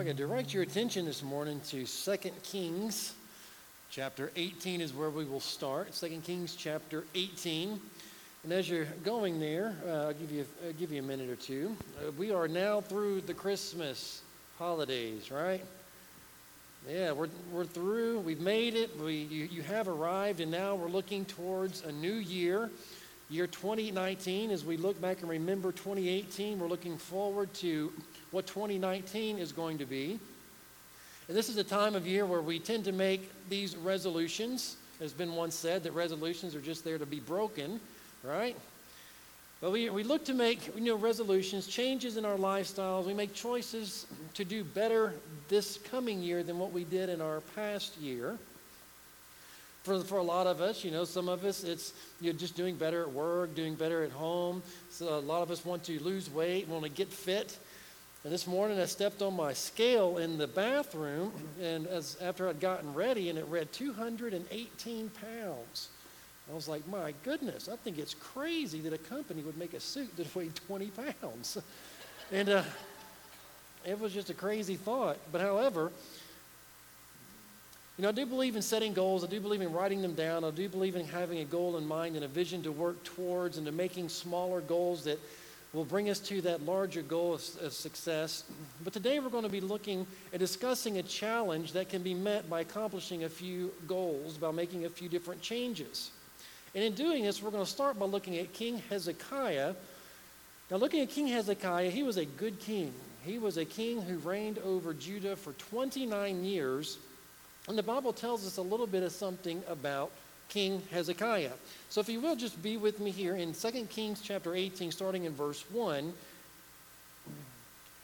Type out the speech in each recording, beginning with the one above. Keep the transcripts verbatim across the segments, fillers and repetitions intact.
I could direct your attention this morning to Second Kings, chapter eighteen is where we will start. Second Kings, chapter eighteen. And as you're going there, uh, I'll give you I'll give you a minute or two. Uh, we are now through the Christmas holidays, right? Yeah, we're we're through. We've made it. We you, you have arrived, and now we're looking towards a new year, year twenty nineteen. As we look back and remember twenty eighteen, we're looking forward to what twenty nineteen is going to be. And this is the time of year where we tend to make these resolutions. There's been once said that resolutions are just there to be broken, right? But we we look to make, you know, resolutions, changes in our lifestyles. We make choices to do better this coming year than what we did in our past year. For for a lot of us, you know, some of us, it's you're just doing better at work, doing better at home. So a lot of us want to lose weight, want to get fit. And this morning I stepped on my scale in the bathroom, and as after I'd gotten ready, and it read two hundred eighteen pounds. I was like, my goodness, I think it's crazy that a company would make a suit that weighed twenty pounds. and uh, it was just a crazy thought. But however, you know, I do believe in setting goals. I do believe in writing them down. I do believe in having a goal in mind and a vision to work towards, and to making smaller goals that will bring us to that larger goal of, of success. But today we're going to be looking and discussing a challenge that can be met by accomplishing a few goals, by making a few different changes. And in doing this, we're going to start by looking at King Hezekiah. Now, looking at King Hezekiah, he was a good king. He was a king who reigned over Judah for twenty-nine years. And the Bible tells us a little bit of something about King Hezekiah. So if you will, just be with me here in Second Kings chapter eighteen, starting in verse one.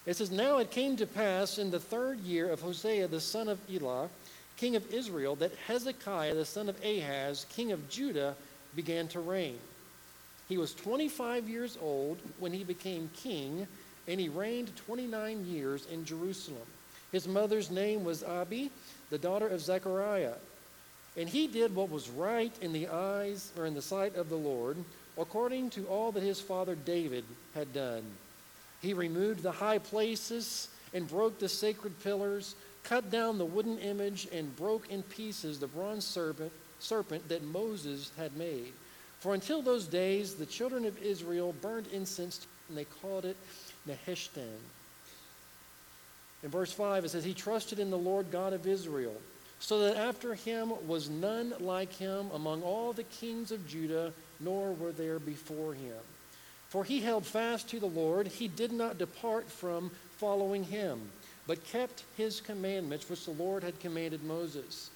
It says, "Now it came to pass in the third year of Hosea the son of Elah, king of Israel, that Hezekiah the son of Ahaz, king of Judah, began to reign. He was twenty-five years old when he became king, and he reigned twenty-nine years in Jerusalem. His mother's name was Abi, the daughter of Zechariah. And he did what was right in the eyes or in the sight of the Lord, according to all that his father David had done. He removed the high places and broke the sacred pillars, cut down the wooden image, and broke in pieces the bronze serpent serpent that Moses had made. For until those days, the children of Israel burned incense, and they called it Neheshtan." In verse five, it says, "He trusted in the Lord God of Israel, so that after him was none like him among all the kings of Judah, nor were there before him. For he held fast to the Lord. He did not depart from following him, but kept his commandments, which the Lord had commanded Moses.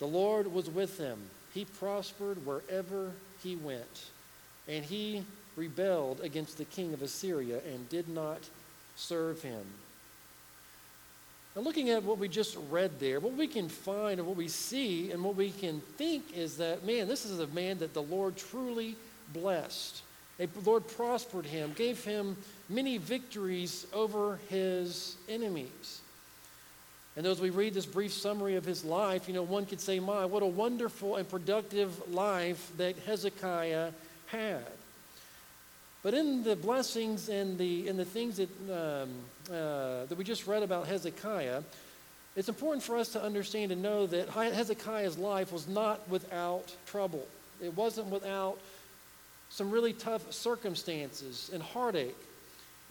The Lord was with him. He prospered wherever he went. And he rebelled against the king of Assyria and did not serve him." Now, looking at what we just read there, what we can find and what we see and what we can think is that, man, this is a man that the Lord truly blessed. The Lord prospered him, gave him many victories over his enemies. And as we read this brief summary of his life, you know, one could say, my, what a wonderful and productive life that Hezekiah had. But in the blessings and the and the things that um, uh, that we just read about Hezekiah, it's important for us to understand and know that Hezekiah's life was not without trouble. It wasn't without some really tough circumstances and heartache.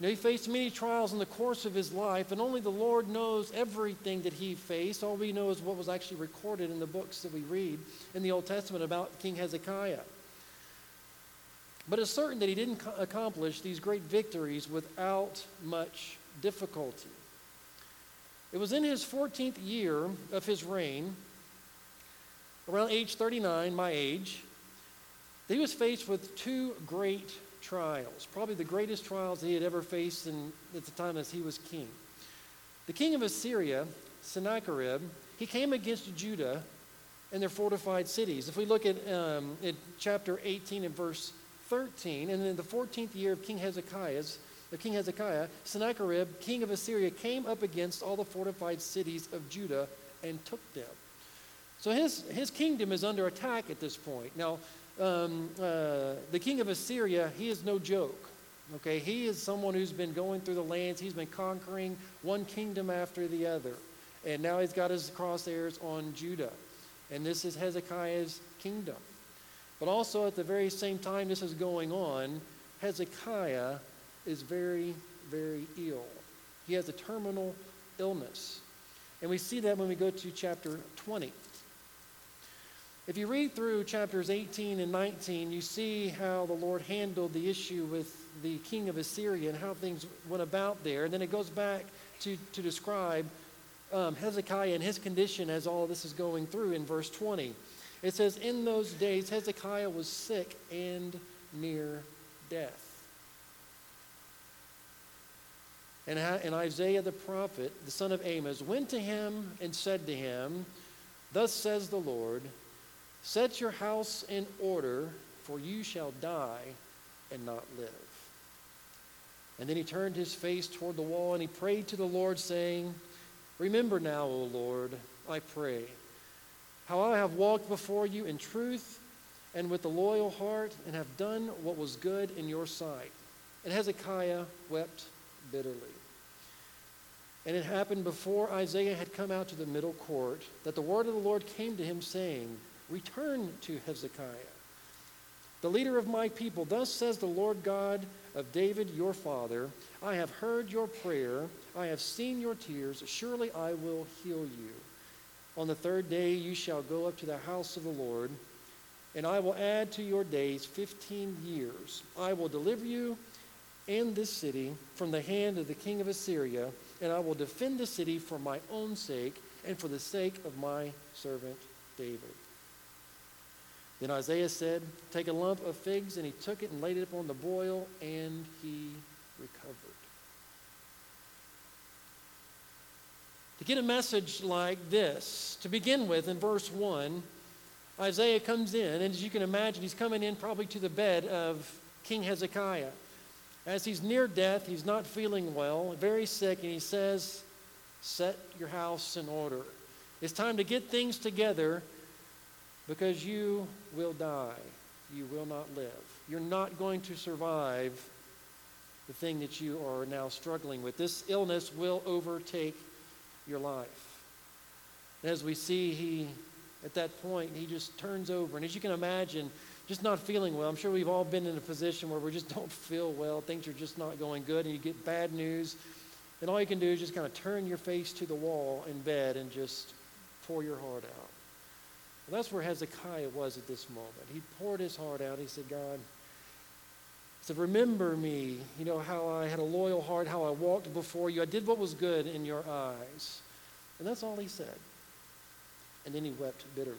You know, he faced many trials in the course of his life, and only the Lord knows everything that he faced. All we know is what was actually recorded in the books that we read in the Old Testament about King Hezekiah. But it's certain that he didn't accomplish these great victories without much difficulty. It was in his fourteenth year of his reign, around age thirty-nine, my age, that he was faced with two great trials, probably the greatest trials that he had ever faced in, at the time as he was king. The king of Assyria, Sennacherib, he came against Judah and their fortified cities. If we look at, um, at chapter eighteen and verse thirteen, and in the fourteenth year of King Hezekiah's, of King Hezekiah, Sennacherib, king of Assyria, came up against all the fortified cities of Judah and took them. So his his kingdom is under attack at this point. Now, Um, uh, the king of Assyria, he is no joke. Okay, he is someone who's been going through the lands. He's been conquering one kingdom after the other. And now he's got his crosshairs on Judah. And this is Hezekiah's kingdom. But also at the very same time this is going on, Hezekiah is very, very ill. He has a terminal illness. And we see that when we go to chapter twenty. If you read through chapters eighteen and nineteen, you see how the Lord handled the issue with the king of Assyria and how things went about there. And then it goes back to, to describe um, Hezekiah and his condition as all this is going through in verse twenty. It says, in those days Hezekiah was sick and near death. And, and Isaiah the prophet, the son of Amoz, went to him and said to him, thus says the Lord, set your house in order, for you shall die and not live. And then he turned his face toward the wall, and he prayed to the Lord, saying, remember now, O Lord, I pray, how I have walked before you in truth and with a loyal heart, and have done what was good in your sight. And Hezekiah wept bitterly. And it happened before Isaiah had come out to the middle court, that the word of the Lord came to him, saying, return to Hezekiah, the leader of my people. Thus says the Lord God of David your father, I have heard your prayer, I have seen your tears, surely I will heal you. On the third day you shall go up to the house of the Lord, and I will add to your days fifteen years. I will deliver you and this city from the hand of the king of Assyria, and I will defend the city for my own sake and for the sake of my servant David. Then Isaiah said, take a lump of figs, and he took it and laid it upon the boil, and he recovered. To get a message like this, to begin with in verse one, Isaiah comes in, and as you can imagine, he's coming in probably to the bed of King Hezekiah. As he's near death, he's not feeling well, very sick, and he says, set your house in order. It's time to get things together, because you will die. You will not live. You're not going to survive the thing that you are now struggling with. This illness will overtake your life. And as we see, he, at that point, he just turns over. And as you can imagine, just not feeling well. I'm sure we've all been in a position where we just don't feel well. Things are just not going good, and you get bad news. And all you can do is just kind of turn your face to the wall in bed and just pour your heart out. Well, that's where Hezekiah was at this moment. He poured his heart out. He said, God, he said, remember me, you know, how I had a loyal heart, how I walked before you. I did what was good in your eyes. And that's all he said. And then he wept bitterly.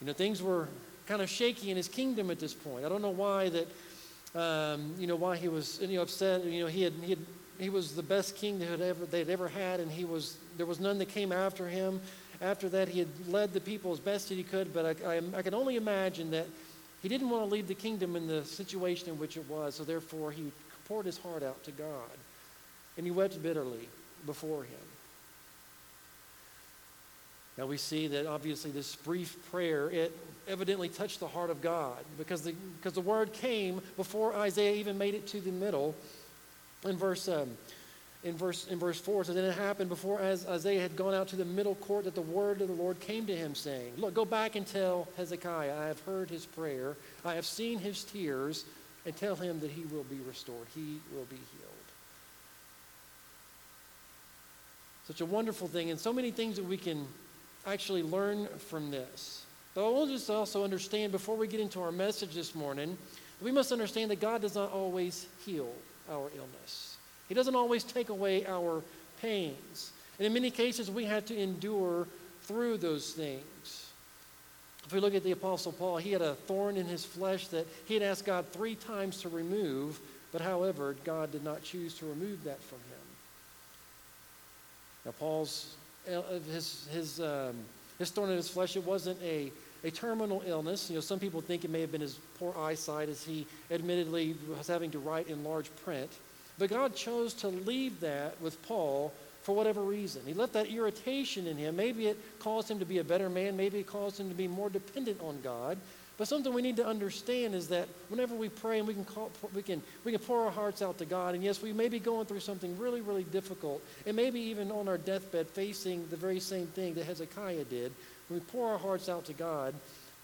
You know, things were kind of shaky in his kingdom at this point. I don't know why that, um, you know, why he was, you know, upset. You know, he had, he had, he was the best king that had ever, they'd ever had, and he was, there was none that came after him. After that, he had led the people as best that he could, but I, I, I can only imagine that he didn't want to lead the kingdom in the situation in which it was, so therefore he poured his heart out to God, and he wept bitterly before him. Now we see that obviously this brief prayer, it evidently touched the heart of God, because the, because the word came before Isaiah even made it to the middle in verse um, In verse in verse four, so then it happened before as Isaiah had gone out to the middle court that the word of the Lord came to him, saying, look, go back and tell Hezekiah, I have heard his prayer, I have seen his tears, and tell him that he will be restored, he will be healed. Such a wonderful thing, and so many things that we can actually learn from this. But I will just also understand, before we get into our message this morning, that we must understand that God does not always heal our illness. He doesn't always take away our pains. And in many cases, we have to endure through those things. If we look at the Apostle Paul, he had a thorn in his flesh that he had asked God three times to remove, but however, God did not choose to remove that from him. Now, Paul's, his, his, um, his thorn in his flesh, it wasn't a A terminal illness. You know, some people think it may have been his poor eyesight, as he admittedly was having to write in large print. But God chose to leave that with Paul for whatever reason. He left that irritation in him. Maybe it caused him to be a better man. Maybe it caused him to be more dependent on God. But something we need to understand is that whenever we pray and we can call, we can we can pour our hearts out to God, and yes, we may be going through something really, really difficult, and maybe even on our deathbed facing the very same thing that Hezekiah did. When we pour our hearts out to God,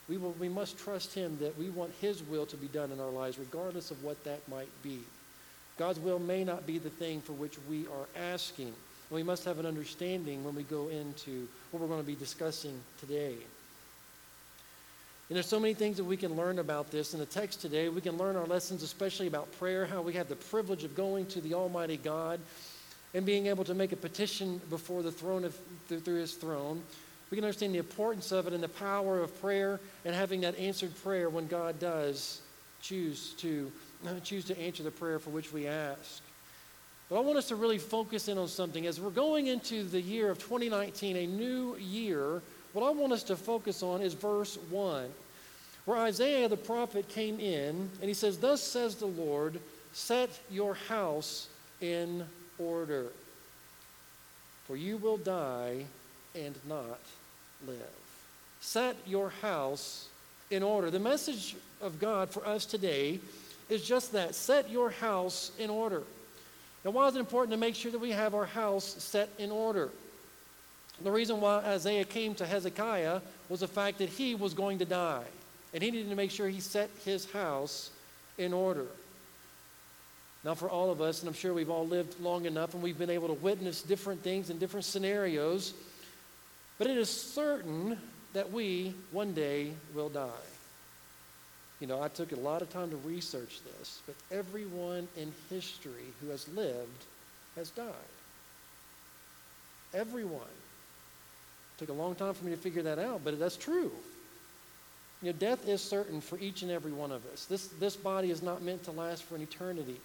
we will we must trust Him that we want His will to be done in our lives, regardless of what that might be. God's will may not be the thing for which we are asking, and we must have an understanding when we go into what we're going to be discussing today. And there's so many things that we can learn about this. In the text today, we can learn our lessons, especially about prayer, how we have the privilege of going to the Almighty God and being able to make a petition before the throne of, through His throne. We can understand the importance of it and the power of prayer and having that answered prayer when God does choose to, choose to answer the prayer for which we ask. But I want us to really focus in on something. As we're going into the year of twenty nineteen, a new year, what I want us to focus on is verse one, where Isaiah the prophet came in, and he says, "Thus says the Lord, set your house in order, for you will die and not live." Set your house in order. The message of God for us today is just that, set your house in order. Now, why is it important to make sure that we have our house set in order? The reason why Isaiah came to Hezekiah was the fact that he was going to die, and he needed to make sure he set his house in order. Now, for all of us, and I'm sure we've all lived long enough and we've been able to witness different things and different scenarios, but it is certain that we one day will die. You know, I took a lot of time to research this, but everyone in history who has lived has died. Everyone. Took a long time for me to figure that out, but that's true. You know, death is certain for each and every one of us. This this body is not meant to last for an eternity.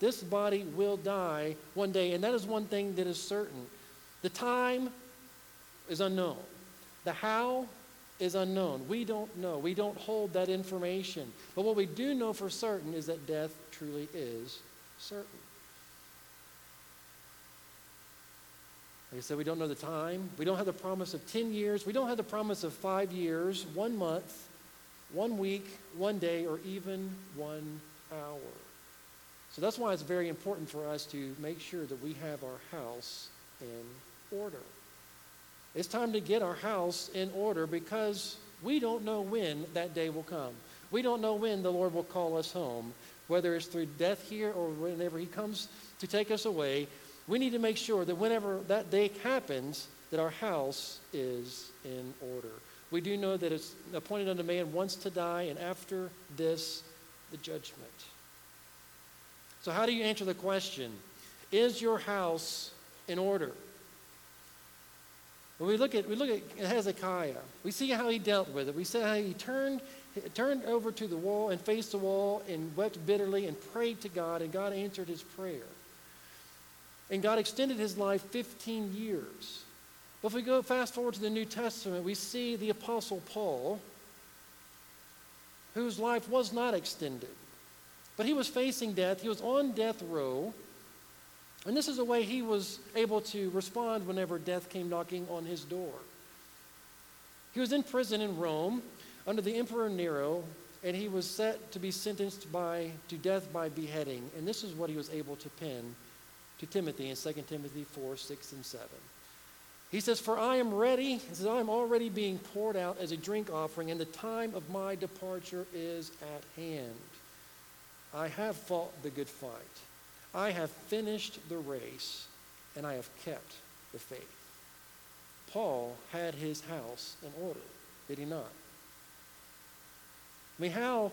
This body will die one day, and that is one thing that is certain. The time is unknown. The how is unknown. We don't know. We don't hold that information. But what we do know for certain is that death truly is certain. Like I said, we don't know the time. We don't have the promise of ten years. We don't have the promise of five years, one month, one week, one day, or even one hour. So that's why it's very important for us to make sure that we have our house in order. It's time to get our house in order because we don't know when that day will come. We don't know when the Lord will call us home, whether it's through death here or whenever He comes to take us away. We need to make sure that whenever that day happens, that our house is in order. We do know that it's appointed unto man once to die, and after this, the judgment. So how do you answer the question, is your house in order? When we look at we look at Hezekiah, we see how he dealt with it. We see how he turned turned over to the wall and faced the wall and wept bitterly and prayed to God, and God answered his prayer. And God extended his life fifteen years. But if we go fast forward to the New Testament, we see the Apostle Paul, whose life was not extended. But he was facing death. He was on death row. And this is the way he was able to respond whenever death came knocking on his door. He was in prison in Rome under the Emperor Nero, and he was set to be sentenced by, to death by beheading. And this is what he was able to pen to Timothy in Second Timothy four, six, and seven. He says, "For I am ready," he says, "I am already being poured out as a drink offering, and the time of my departure is at hand. I have fought the good fight. I have finished the race, and I have kept the faith." Paul had his house in order, did he not? I mean, how,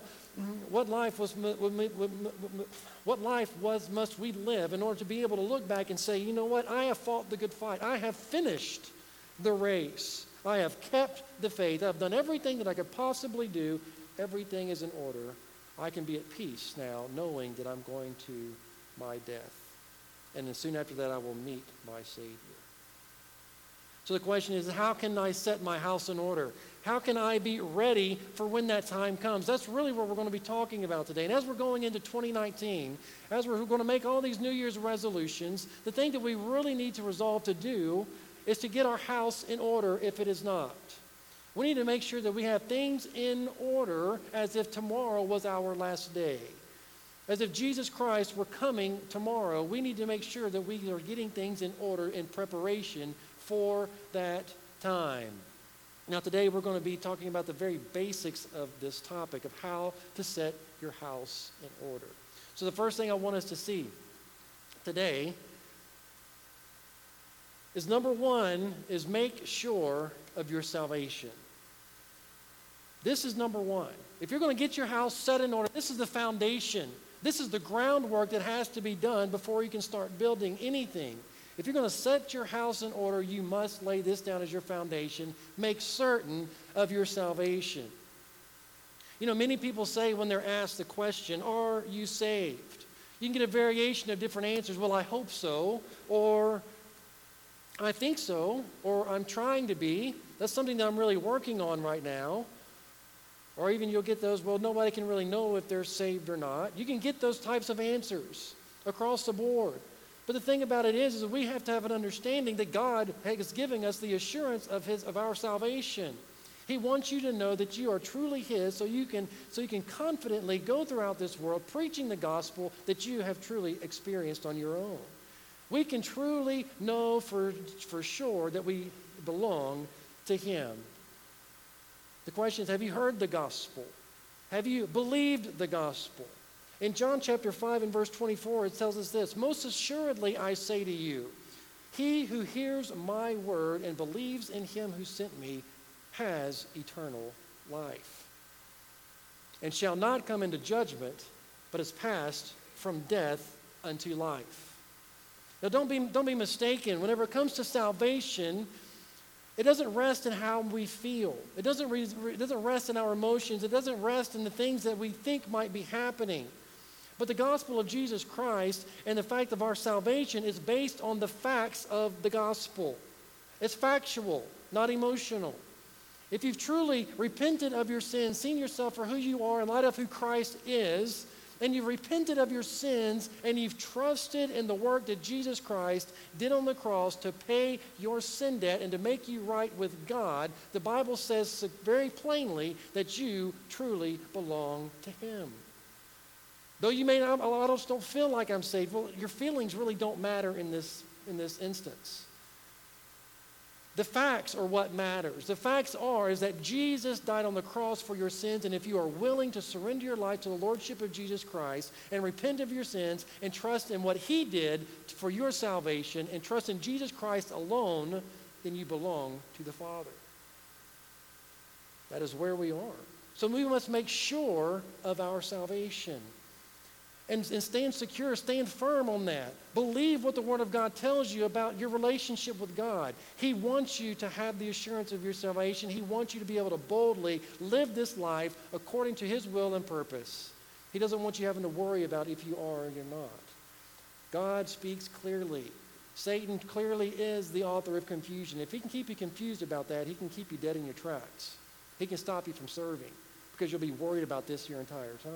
what life was, what life was, must we live in order to be able to look back and say, you know what, I have fought the good fight. I have finished the race. I have kept the faith. I've done everything that I could possibly do. Everything is in order. I can be at peace now, knowing that I'm going to my death. And then soon after that, I will meet my Savior. So the question is, how can I set my house in order? How can I be ready for when that time comes? That's really what we're going to be talking about today. And as we're going into twenty nineteen, as we're going to make all these New Year's resolutions, the thing that we really need to resolve to do is to get our house in order if it is not. We need to make sure that we have things in order as if tomorrow was our last day. As if Jesus Christ were coming tomorrow, we need to make sure that we are getting things in order in preparation for that time. Now today we're going to be talking about the very basics of this topic of how to set your house in order. So the first thing I want us to see today is number one is make sure of your salvation. This is number one. If you're going to get your house set in order, this is the foundation. This is the groundwork that has to be done before you can start building anything. If you're going to set your house in order, you must lay this down as your foundation. Make certain of your salvation. You know, many people say when they're asked the question, are you saved? You can get a variation of different answers. Well, I hope so, or I think so, or I'm trying to be. That's something that I'm really working on right now. Or even you'll get those, well, nobody can really know if they're saved or not. You can get those types of answers across the board. But the thing about it is, is we have to have an understanding that God is giving us the assurance of his of our salvation. He wants you to know that you are truly his, so you can so you can confidently go throughout this world preaching the gospel that you have truly experienced on your own. We can truly know for, for sure that we belong to him. The question is, have you heard the gospel? Have you believed the gospel? In John chapter five and verse twenty-four, it tells us this, most assuredly I say to you, he who hears my word and believes in him who sent me has eternal life and shall not come into judgment, but is passed from death unto life. Now don't be, don't be mistaken. Whenever it comes to salvation, it doesn't rest in how we feel. It doesn't, re- it doesn't rest in our emotions. It doesn't rest in the things that we think might be happening. But the gospel of Jesus Christ and the fact of our salvation is based on the facts of the gospel. It's factual, not emotional. If you've truly repented of your sins, seen yourself for who you are in light of who Christ is, and you've repented of your sins, and you've trusted in the work that Jesus Christ did on the cross to pay your sin debt and to make you right with God, the Bible says very plainly that you truly belong to him. Though you may not, a lot of us don't feel like I'm saved, well, your feelings really don't matter in this, in this instance. The facts are what matters. The facts are is that Jesus died on the cross for your sins, and if you are willing to surrender your life to the lordship of Jesus Christ and repent of your sins and trust in what he did for your salvation and trust in Jesus Christ alone, then you belong to the Father. That is where we are. So we must make sure of our salvation. And, and stand secure, stand firm on that. Believe what the Word of God tells you about your relationship with God. He wants you to have the assurance of your salvation. He wants you to be able to boldly live this life according to his will and purpose. He doesn't want you having to worry about if you are or you're not. God speaks clearly. Satan clearly is the author of confusion. If he can keep you confused about that, he can keep you dead in your tracks. He can stop you from serving because you'll be worried about this your entire time.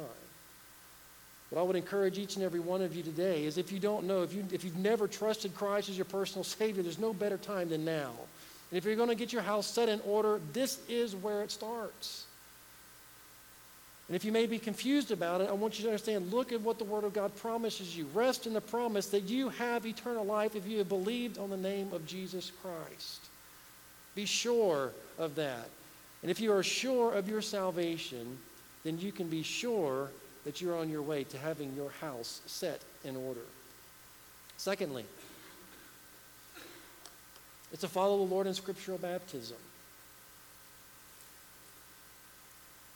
What I would encourage each and every one of you today is if you don't know, if, you, if you've never trusted Christ as your personal Savior, there's no better time than now. And if you're going to get your house set in order, this is where it starts. And if you may be confused about it, I want you to understand, look at what the Word of God promises you. Rest in the promise that you have eternal life if you have believed on the name of Jesus Christ. Be sure of that. And if you are sure of your salvation, then you can be sure that you're on your way to having your house set in order. Secondly, it's to follow the Lord in scriptural baptism.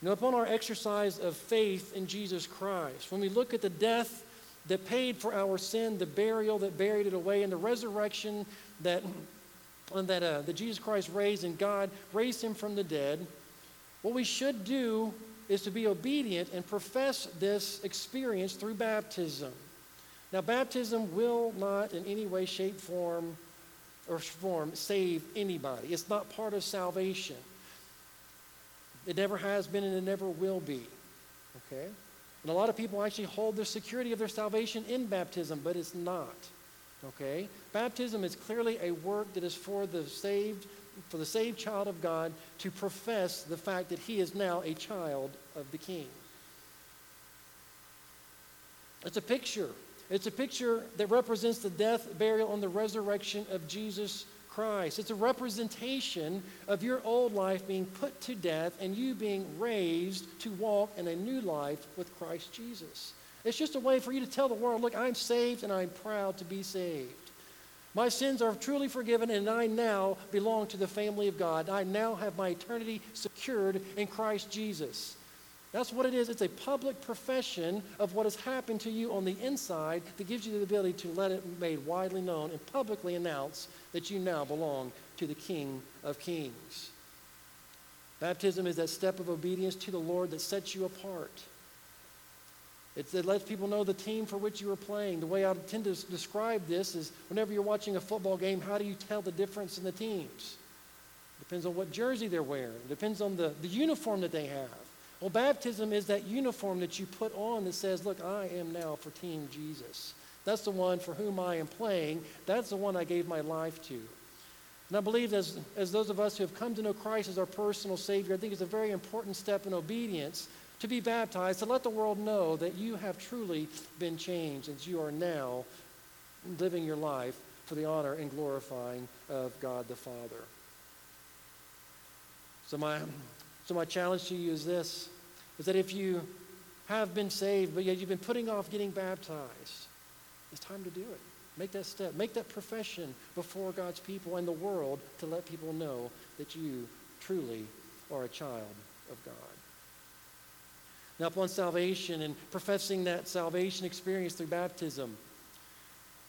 You know, upon our exercise of faith in Jesus Christ, when we look at the death that paid for our sin, the burial that buried it away, and the resurrection that, that, uh, that Jesus Christ raised and God raised him from the dead, what we should do is to be obedient and profess this experience through baptism. Now, baptism will not in any way, shape, form, or form save anybody. It's not part of salvation. It never has been and it never will be, okay? And a lot of people actually hold the security of their salvation in baptism, but it's not, okay? Baptism is clearly a work that is for the saved for the saved child of God to profess the fact that he is now a child of the King. It's a picture. It's a picture that represents the death, burial, and the resurrection of Jesus Christ. It's a representation of your old life being put to death and you being raised to walk in a new life with Christ Jesus. It's just a way for you to tell the world, look, I'm saved and I'm proud to be saved. My sins are truly forgiven, and I now belong to the family of God. I now have my eternity secured in Christ Jesus. That's what it is. It's a public profession of what has happened to you on the inside that gives you the ability to let it be made widely known and publicly announce that you now belong to the King of Kings. Baptism is that step of obedience to the Lord that sets you apart. It's, it lets people know the team for which you are playing. The way I tend to describe this is whenever you're watching a football game, how do you tell the difference in the teams? Depends on what jersey they're wearing. Depends on the, the uniform that they have. Well, baptism is that uniform that you put on that says, look, I am now for Team Jesus. That's the one for whom I am playing. That's the one I gave my life to. And I believe as, as those of us who have come to know Christ as our personal Savior, I think it's a very important step in obedience to be baptized, to let the world know that you have truly been changed and you are now living your life for the honor and glorifying of God the Father. So my, so my challenge to you is this, is that if you have been saved, but yet you've been putting off getting baptized, it's time to do it. Make that step. Make that profession before God's people and the world to let people know that you truly are a child of God. Now, upon salvation and professing that salvation experience through baptism,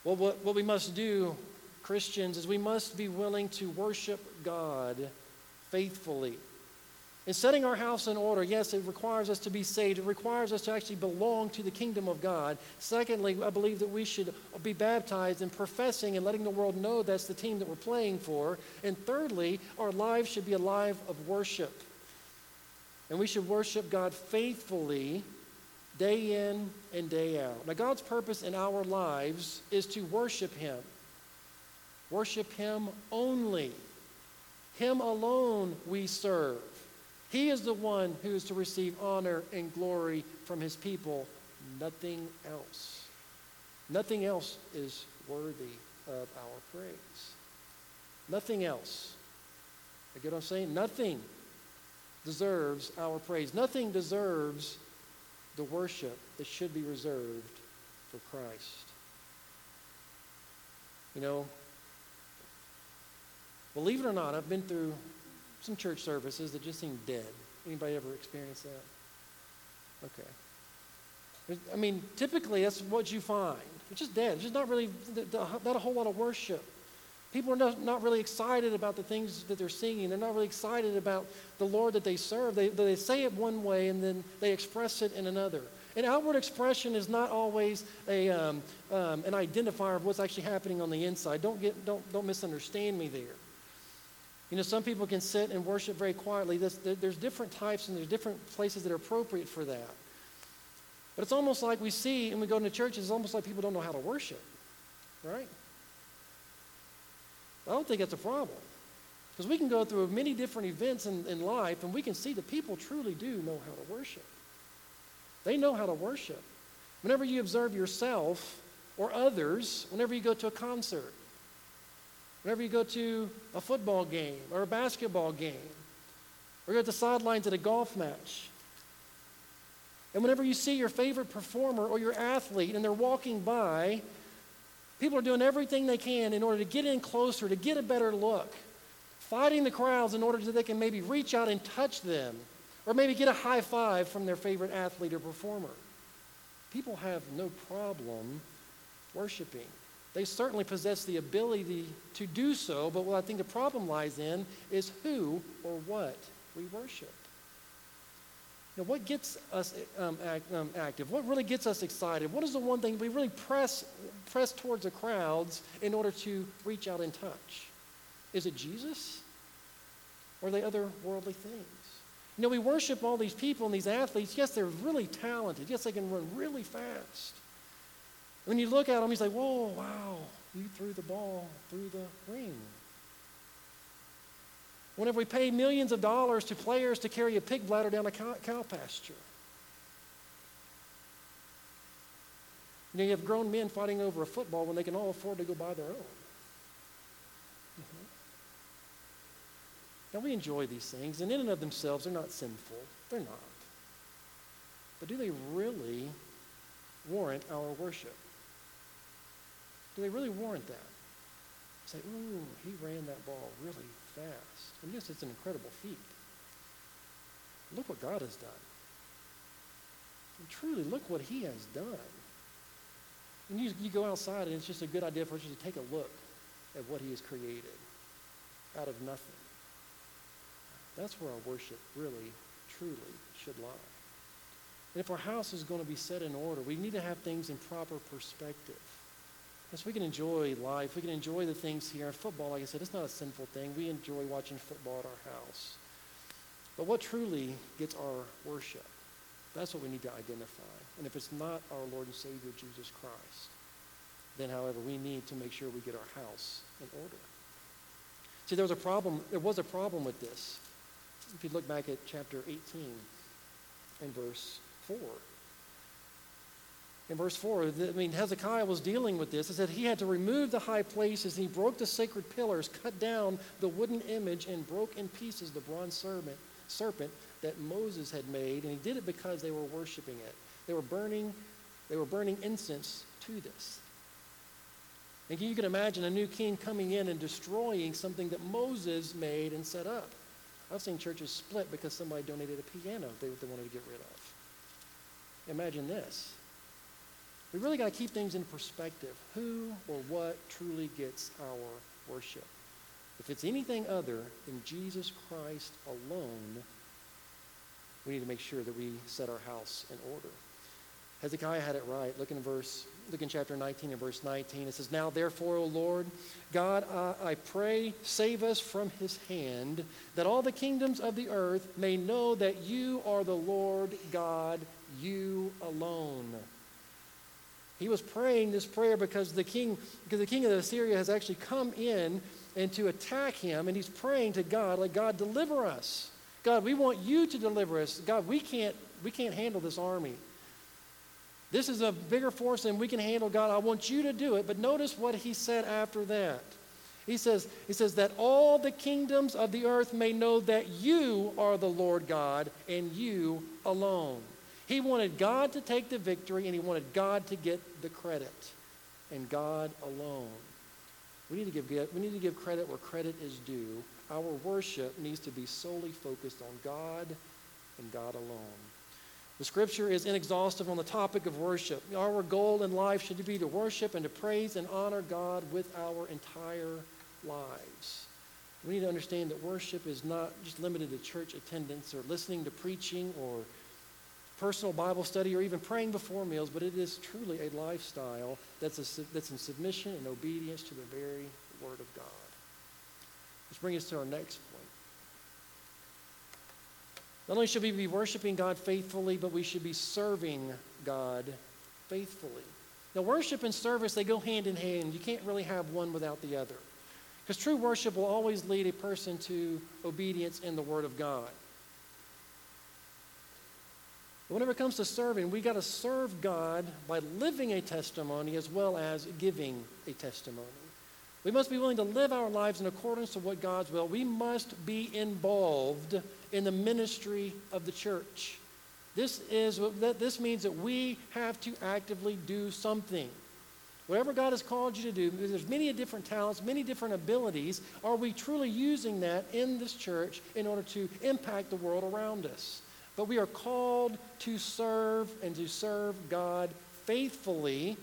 well, what, what we must do, Christians, is we must be willing to worship God faithfully. In setting our house in order, yes, it requires us to be saved. It requires us to actually belong to the kingdom of God. Secondly, I believe that we should be baptized and professing and letting the world know that's the team that we're playing for. And thirdly, our lives should be a life of worship. And we should worship God faithfully day in and day out. Now, God's purpose in our lives is to worship Him. Worship Him only. Him alone we serve. He is the one who is to receive honor and glory from His people. Nothing else. Nothing else is worthy of our praise. Nothing else. You get what I'm saying? Nothing deserves our praise. Nothing deserves the worship that should be reserved for Christ. You know, believe it or not, I've been through some church services that just seem dead. Anybody ever experienced that? Okay. I mean, typically that's what you find. It's just dead. It's just not really, not a whole lot of worship. People are not really excited about the things that they're singing. They're not really excited about the Lord that they serve. They, they say it one way and then they express it in another. And outward expression is not always a um, um, an identifier of what's actually happening on the inside. Don't get don't don't misunderstand me there. You know, some people can sit and worship very quietly. There's, there's different types and there's different places that are appropriate for that. But it's almost like we see and we go into churches. It's almost like people don't know how to worship, right? I don't think that's a problem, because we can go through many different events in, in life and we can see that people truly do know how to worship. They know how to worship. Whenever you observe yourself or others, whenever you go to a concert, whenever you go to a football game or a basketball game, or you're at the sidelines at a golf match, and whenever you see your favorite performer or your athlete and they're walking by, people are doing everything they can in order to get in closer, to get a better look, fighting the crowds in order that they can maybe reach out and touch them, or maybe get a high five from their favorite athlete or performer. People have no problem worshiping. They certainly possess the ability to do so, but what I think the problem lies in is who or what we worship. Now, what gets us um, act, um, active? What really gets us excited? What is the one thing we really press press towards the crowds in order to reach out and touch? Is it Jesus? Or are they other worldly things? You know, we worship all these people and these athletes. Yes, they're really talented. Yes, they can run really fast. When you look at them, you say, whoa, wow, you threw the ball through the ring. whenever we pay millions of dollars to players to carry a pig bladder down a cow, cow pasture. You know, you have grown men fighting over a football when they can all afford to go buy their own. Mm-hmm. Now, we enjoy these things, and in and of themselves, they're not sinful. They're not. But do they really warrant our worship? Do they really warrant that? Say, ooh, he ran that ball really fast. And yes, it's an incredible feat. Look what God has done. And truly, look what he has done. And you, you go outside, and it's just a good idea for us to take a look at what he has created out of nothing. That's where our worship really, truly should lie. And if our house is going to be set in order, we need to have things in proper perspective. Yes, we can enjoy life. We can enjoy the things here. Football, like I said, it's not a sinful thing. We enjoy watching football at our house. But what truly gets our worship? That's what we need to identify. And if it's not our Lord and Savior, Jesus Christ, then, however, we need to make sure we get our house in order. See, there was a problem. There was a problem with this. If you look back at chapter eighteen and verse four. In verse four, I mean, Hezekiah was dealing with this. It said he had to remove the high places, and he broke the sacred pillars, cut down the wooden image, and broke in pieces the bronze serpent, serpent that Moses had made. And he did it because they were worshiping it. They were burning, they were burning incense to this. And you can imagine a new king coming in and destroying something that Moses made and set up. I've seen churches split because somebody donated a piano they, they wanted to get rid of. Imagine this. We really got to keep things in perspective. Who or what truly gets our worship? If it's anything other than Jesus Christ alone, we need to make sure that we set our house in order. Hezekiah had it right. Look in verse, look in chapter nineteen and verse nineteen. It says, "Now therefore, O Lord, God, I, I pray, save us from his hand, that all the kingdoms of the earth may know that you are the Lord God, you alone." He was praying this prayer because the king, because the king of Assyria has actually come in and to attack him, and he's praying to God, like, God, deliver us. God, we want you to deliver us. God, we can't, we can't handle this army. This is a bigger force than we can handle. God, I want you to do it. But notice what he said after that. He says, he says that all the kingdoms of the earth may know that you are the Lord God and you alone. He wanted God to take the victory, and he wanted God to get the credit, and God alone. We need to give, we need to give credit where credit is due. Our worship needs to be solely focused on God and God alone. The Scripture is inexhaustive on the topic of worship. Our goal in life should be to worship and to praise and honor God with our entire lives. We need to understand that worship is not just limited to church attendance or listening to preaching or personal Bible study, or even praying before meals, but it is truly a lifestyle that's a, that's in submission and obedience to the very Word of God. Which brings us to our next point. Not only should we be worshiping God faithfully, but we should be serving God faithfully. Now, worship and service, they go hand in hand. You can't really have one without the other. Because true worship will always lead a person to obedience in the Word of God. Whenever it comes to serving, we got to serve God by living a testimony as well as giving a testimony. We must be willing to live our lives in accordance to what God's will. We must be involved in the ministry of the church. This is this means that we have to actively do something. Whatever God has called you to do, there's many different talents, many different abilities. Are we truly using that in this church in order to impact the world around us? But we are called to serve and to serve God faithfully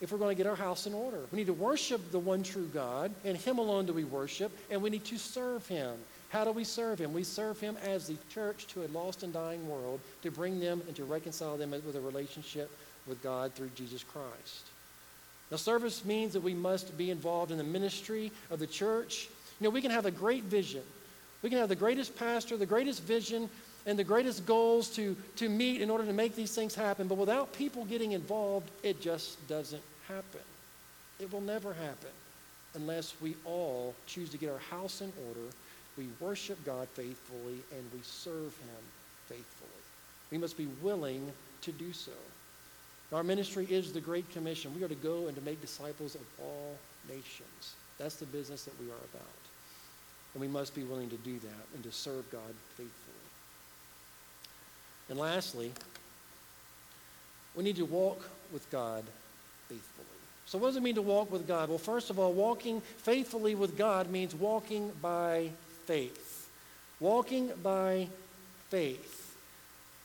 if we're going to get our house in order. We need to worship the one true God, and him alone do we worship, and we need to serve him. How do we serve him? We serve him as the church to a lost and dying world, to bring them and to reconcile them with a relationship with God through Jesus Christ. Now, service means that we must be involved in the ministry of the church. You know, we can have a great vision. We can have the greatest pastor, the greatest vision, and the greatest goals to, to meet in order to make these things happen. But without people getting involved, it just doesn't happen. It will never happen unless we all choose to get our house in order We worship God faithfully and we serve him faithfully. We must be willing to do so. Our ministry is the Great Commission. We are to go and to make disciples of all nations. That's the business that we are about. And we must be willing to do that and to serve God faithfully. And lastly, we need to walk with God faithfully. So what does it mean to walk with God? Well, first of all, walking faithfully with God means walking by faith. Walking by faith.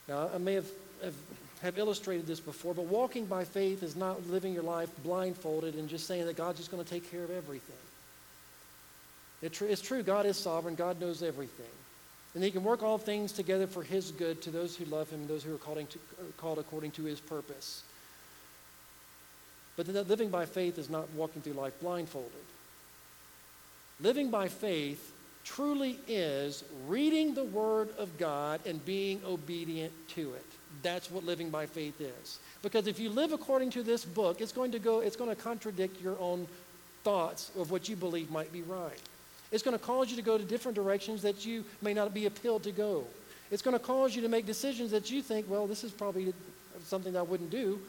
Now, I may have, have, have illustrated this before, but walking by faith is not living your life blindfolded and just saying that God's just going to take care of everything. It tr- it's true, God is sovereign, God knows everything. And he can work all things together for his good to those who love him, those who are called, to, called according to his purpose. But that living by faith is not walking through life blindfolded. Living by faith truly is reading the Word of God and being obedient to it. That's what living by faith is. Because if you live according to this book, it's going to go, it's going to contradict your own thoughts of what you believe might be right. It's going to cause you to go to different directions that you may not be appealed to go. It's going to cause you to make decisions that you think, well, this is probably something that I wouldn't do.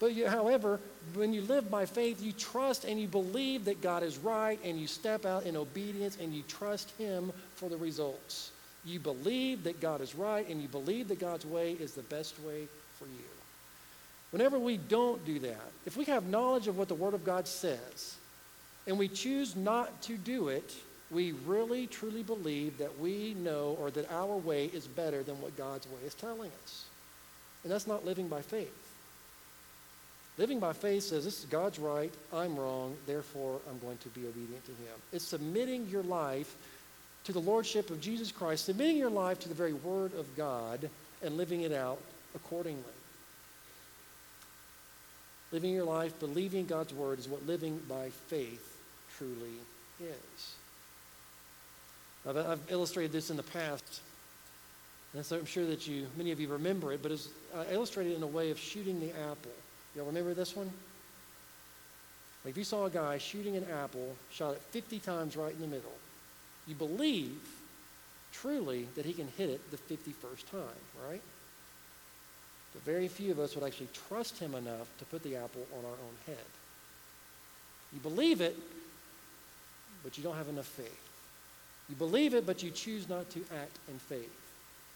But you, however, when you live by faith, you trust and you believe that God is right, and you step out in obedience and you trust him for the results. You believe that God is right, and you believe that God's way is the best way for you. Whenever we don't do that, if we have knowledge of what the Word of God says, and we choose not to do it, we really, truly believe that we know, or that our way is better than what God's way is telling us. And that's not living by faith. Living by faith says, this is God's right, I'm wrong, therefore I'm going to be obedient to him. It's submitting your life to the lordship of Jesus Christ, submitting your life to the very Word of God, and living it out accordingly. Living your life, believing God's Word, is what living by faith truly is. I've, I've illustrated this in the past, and so I'm sure that you, many of you remember it, but it's uh, illustrated in a way of shooting the apple. Y'all remember this one? Like if you saw a guy shooting an apple, shot it fifty times right in the middle, you believe truly that he can hit it the fifty-first time, right? But very few of us would actually trust him enough to put the apple on our own head. You believe it, but you don't have enough faith. You believe it, but you choose not to act in faith.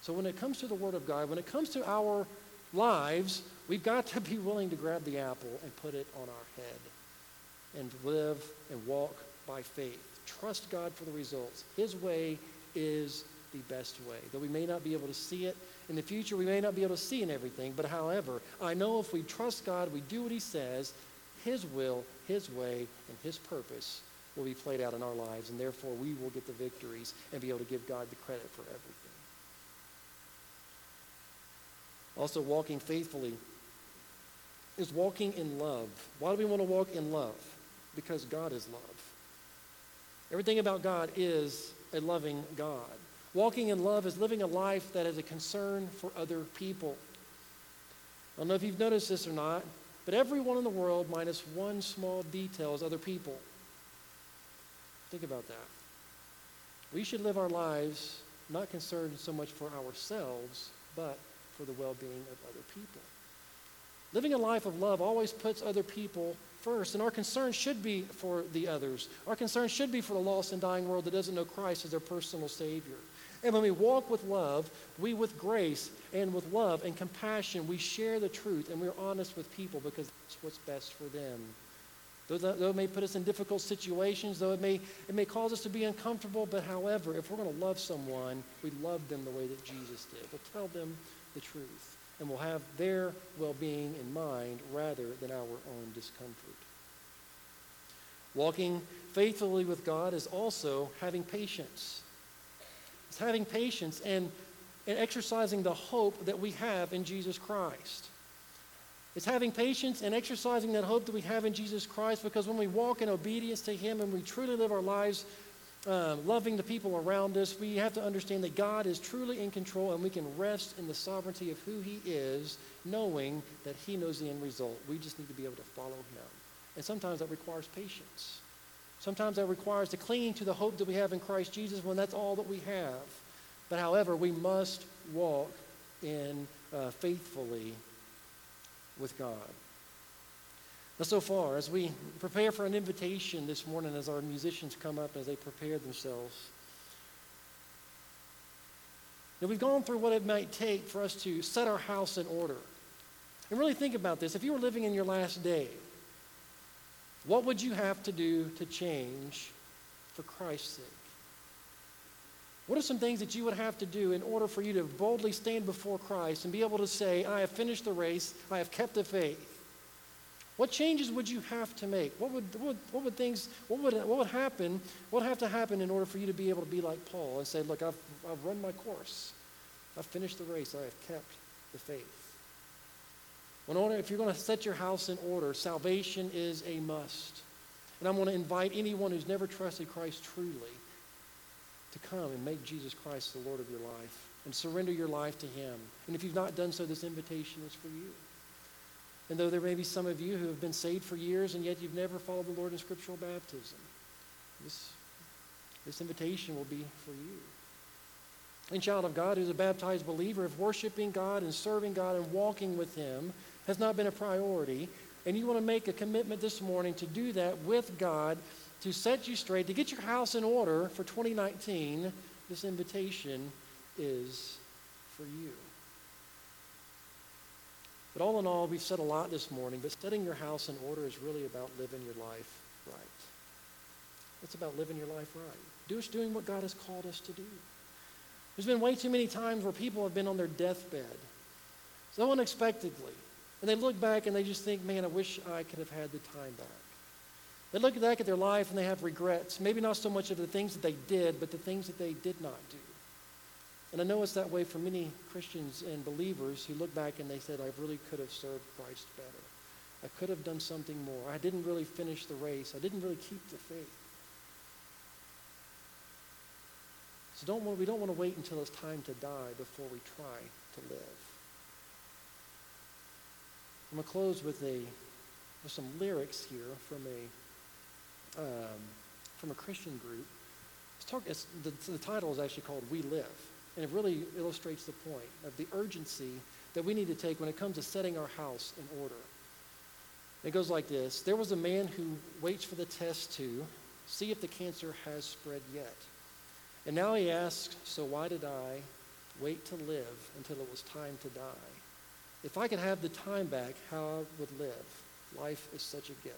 So when it comes to the Word of God, when it comes to our lives, we've got to be willing to grab the apple and put it on our head and live and walk by faith. Trust God for the results. His way is the best way. Though we may not be able to see it in the future, we may not be able to see in everything, but however, I know if we trust God, we do what he says, his will, his way, and his purpose will be played out in our lives, and therefore we will get the victories and be able to give God the credit for everything. Also, walking faithfully is walking in love. Why do we want to walk in love? Because God is love. Everything about God is a loving God. Walking in love is living a life that is a concern for other people. I don't know if you've noticed this or not, but everyone in the world, minus one small detail, is other people. Think about that. We should live our lives not concerned so much for ourselves, but for the well-being of other people. Living a life of love always puts other people first, and our concern should be for the others. Our concern should be for the lost and dying world that doesn't know Christ as their personal Savior. And when we walk with love, we with grace and with love and compassion, we share the truth and we're honest with people because that's what's best for them. Though, that, though it may put us in difficult situations, though it may, it may cause us to be uncomfortable, but however, if we're going to love someone, we love them the way that Jesus did. We'll tell them the truth, and we'll have their well-being in mind rather than our own discomfort. Walking faithfully with God is also having patience. It's having patience and, and exercising the hope that we have in Jesus Christ. It's having patience and exercising that hope that we have in Jesus Christ, because when we walk in obedience to him and we truly live our lives Uh, loving the people around us, we have to understand that God is truly in control, and we can rest in the sovereignty of who he is, knowing that he knows the end result. We just need to be able to follow him. And sometimes that requires patience. Sometimes that requires to cling to the hope that we have in Christ Jesus when that's all that we have. But however, we must walk in uh, faithfully with God. Now, so far, as we prepare for an invitation this morning, as our musicians come up, as they prepare themselves, now we've gone through what it might take for us to set our house in order. And really think about this. If you were living in your last day, what would you have to do to change for Christ's sake? What are some things that you would have to do in order for you to boldly stand before Christ and be able to say, I have finished the race, I have kept the faith? What changes would you have to make? What would, what would, what would things, what would, what would happen, what would have to happen in order for you to be able to be like Paul and say, look, I've, I've run my course. I've finished the race. I have kept the faith. In order, if you're going to set your house in order, salvation is a must. And I'm going to invite anyone who's never trusted Christ truly to come and make Jesus Christ the Lord of your life and surrender your life to him. And if you've not done so, this invitation is for you. And though there may be some of you who have been saved for years and yet you've never followed the Lord in scriptural baptism, this, this invitation will be for you. And child of God who's a baptized believer, if worshiping God and serving God and walking with him has not been a priority, and you want to make a commitment this morning to do that with God, to set you straight, to get your house in order for twenty nineteen, this invitation is for you. But all in all, we've said a lot this morning, but setting your house in order is really about living your life right. It's about living your life right. Doing what God has called us to do. There's been way too many times where people have been on their deathbed, so unexpectedly, and they look back and they just think, man, I wish I could have had the time back. They look back at their life and they have regrets, maybe not so much of the things that they did, but the things that they did not do. And I know it's that way for many Christians and believers who look back and they said, I really could have served Christ better. I could have done something more. I didn't really finish the race. I didn't really keep the faith. So don't want, we don't want to wait until it's time to die before we try to live. I'm going to close with, a, with some lyrics here from a, um, from a Christian group. It's talk, it's, the, the title is actually called We Live. And it really illustrates the point of the urgency that we need to take when it comes to setting our house in order. It goes like this. There was a man who waits for the test to see if the cancer has spread yet. And now he asks, so why did I wait to live until it was time to die? If I could have the time back, how I would live. Life is such a gift.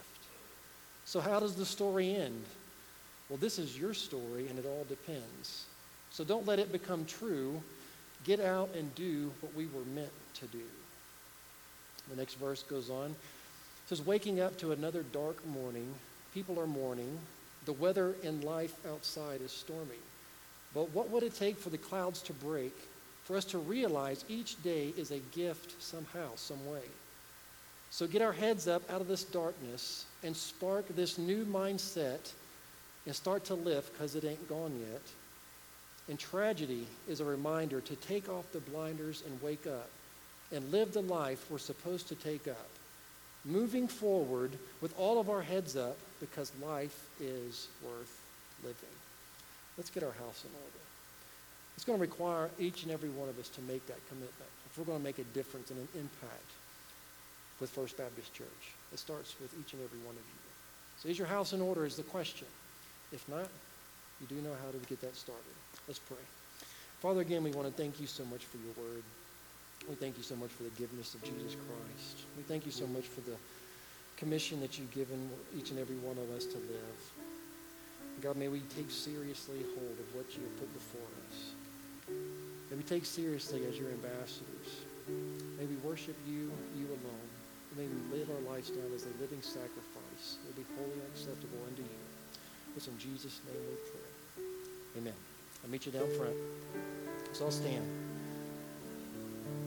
So how does the story end? Well, this is your story, and it all depends. So don't let it become true. Get out and do what we were meant to do. The next verse goes on. It says, waking up to another dark morning. People are mourning. The weather and life outside is stormy. But what would it take for the clouds to break, for us to realize each day is a gift somehow, some way? So get our heads up out of this darkness and spark this new mindset and start to lift because it ain't gone yet. And tragedy is a reminder to take off the blinders and wake up and live the life we're supposed to take up, moving forward with all of our heads up because life is worth living. Let's get our house in order. It's going to require each and every one of us to make that commitment if we're going to make a difference and an impact with First Baptist Church. It starts with each and every one of you. So is your house in order is the question. If not, you do know how to get that started. Let's pray. Father, again, we want to thank you so much for your word. We thank you so much for the forgiveness of Jesus Christ. We thank you so much for the commission that you've given each and every one of us to live. God, may we take seriously hold of what you have put before us. May we take seriously as your ambassadors. May we worship you, you alone. May we live our lives down as a living sacrifice. May be wholly acceptable unto you. It's in Jesus' name we pray. Amen. I'll meet you down front. Let's all stand.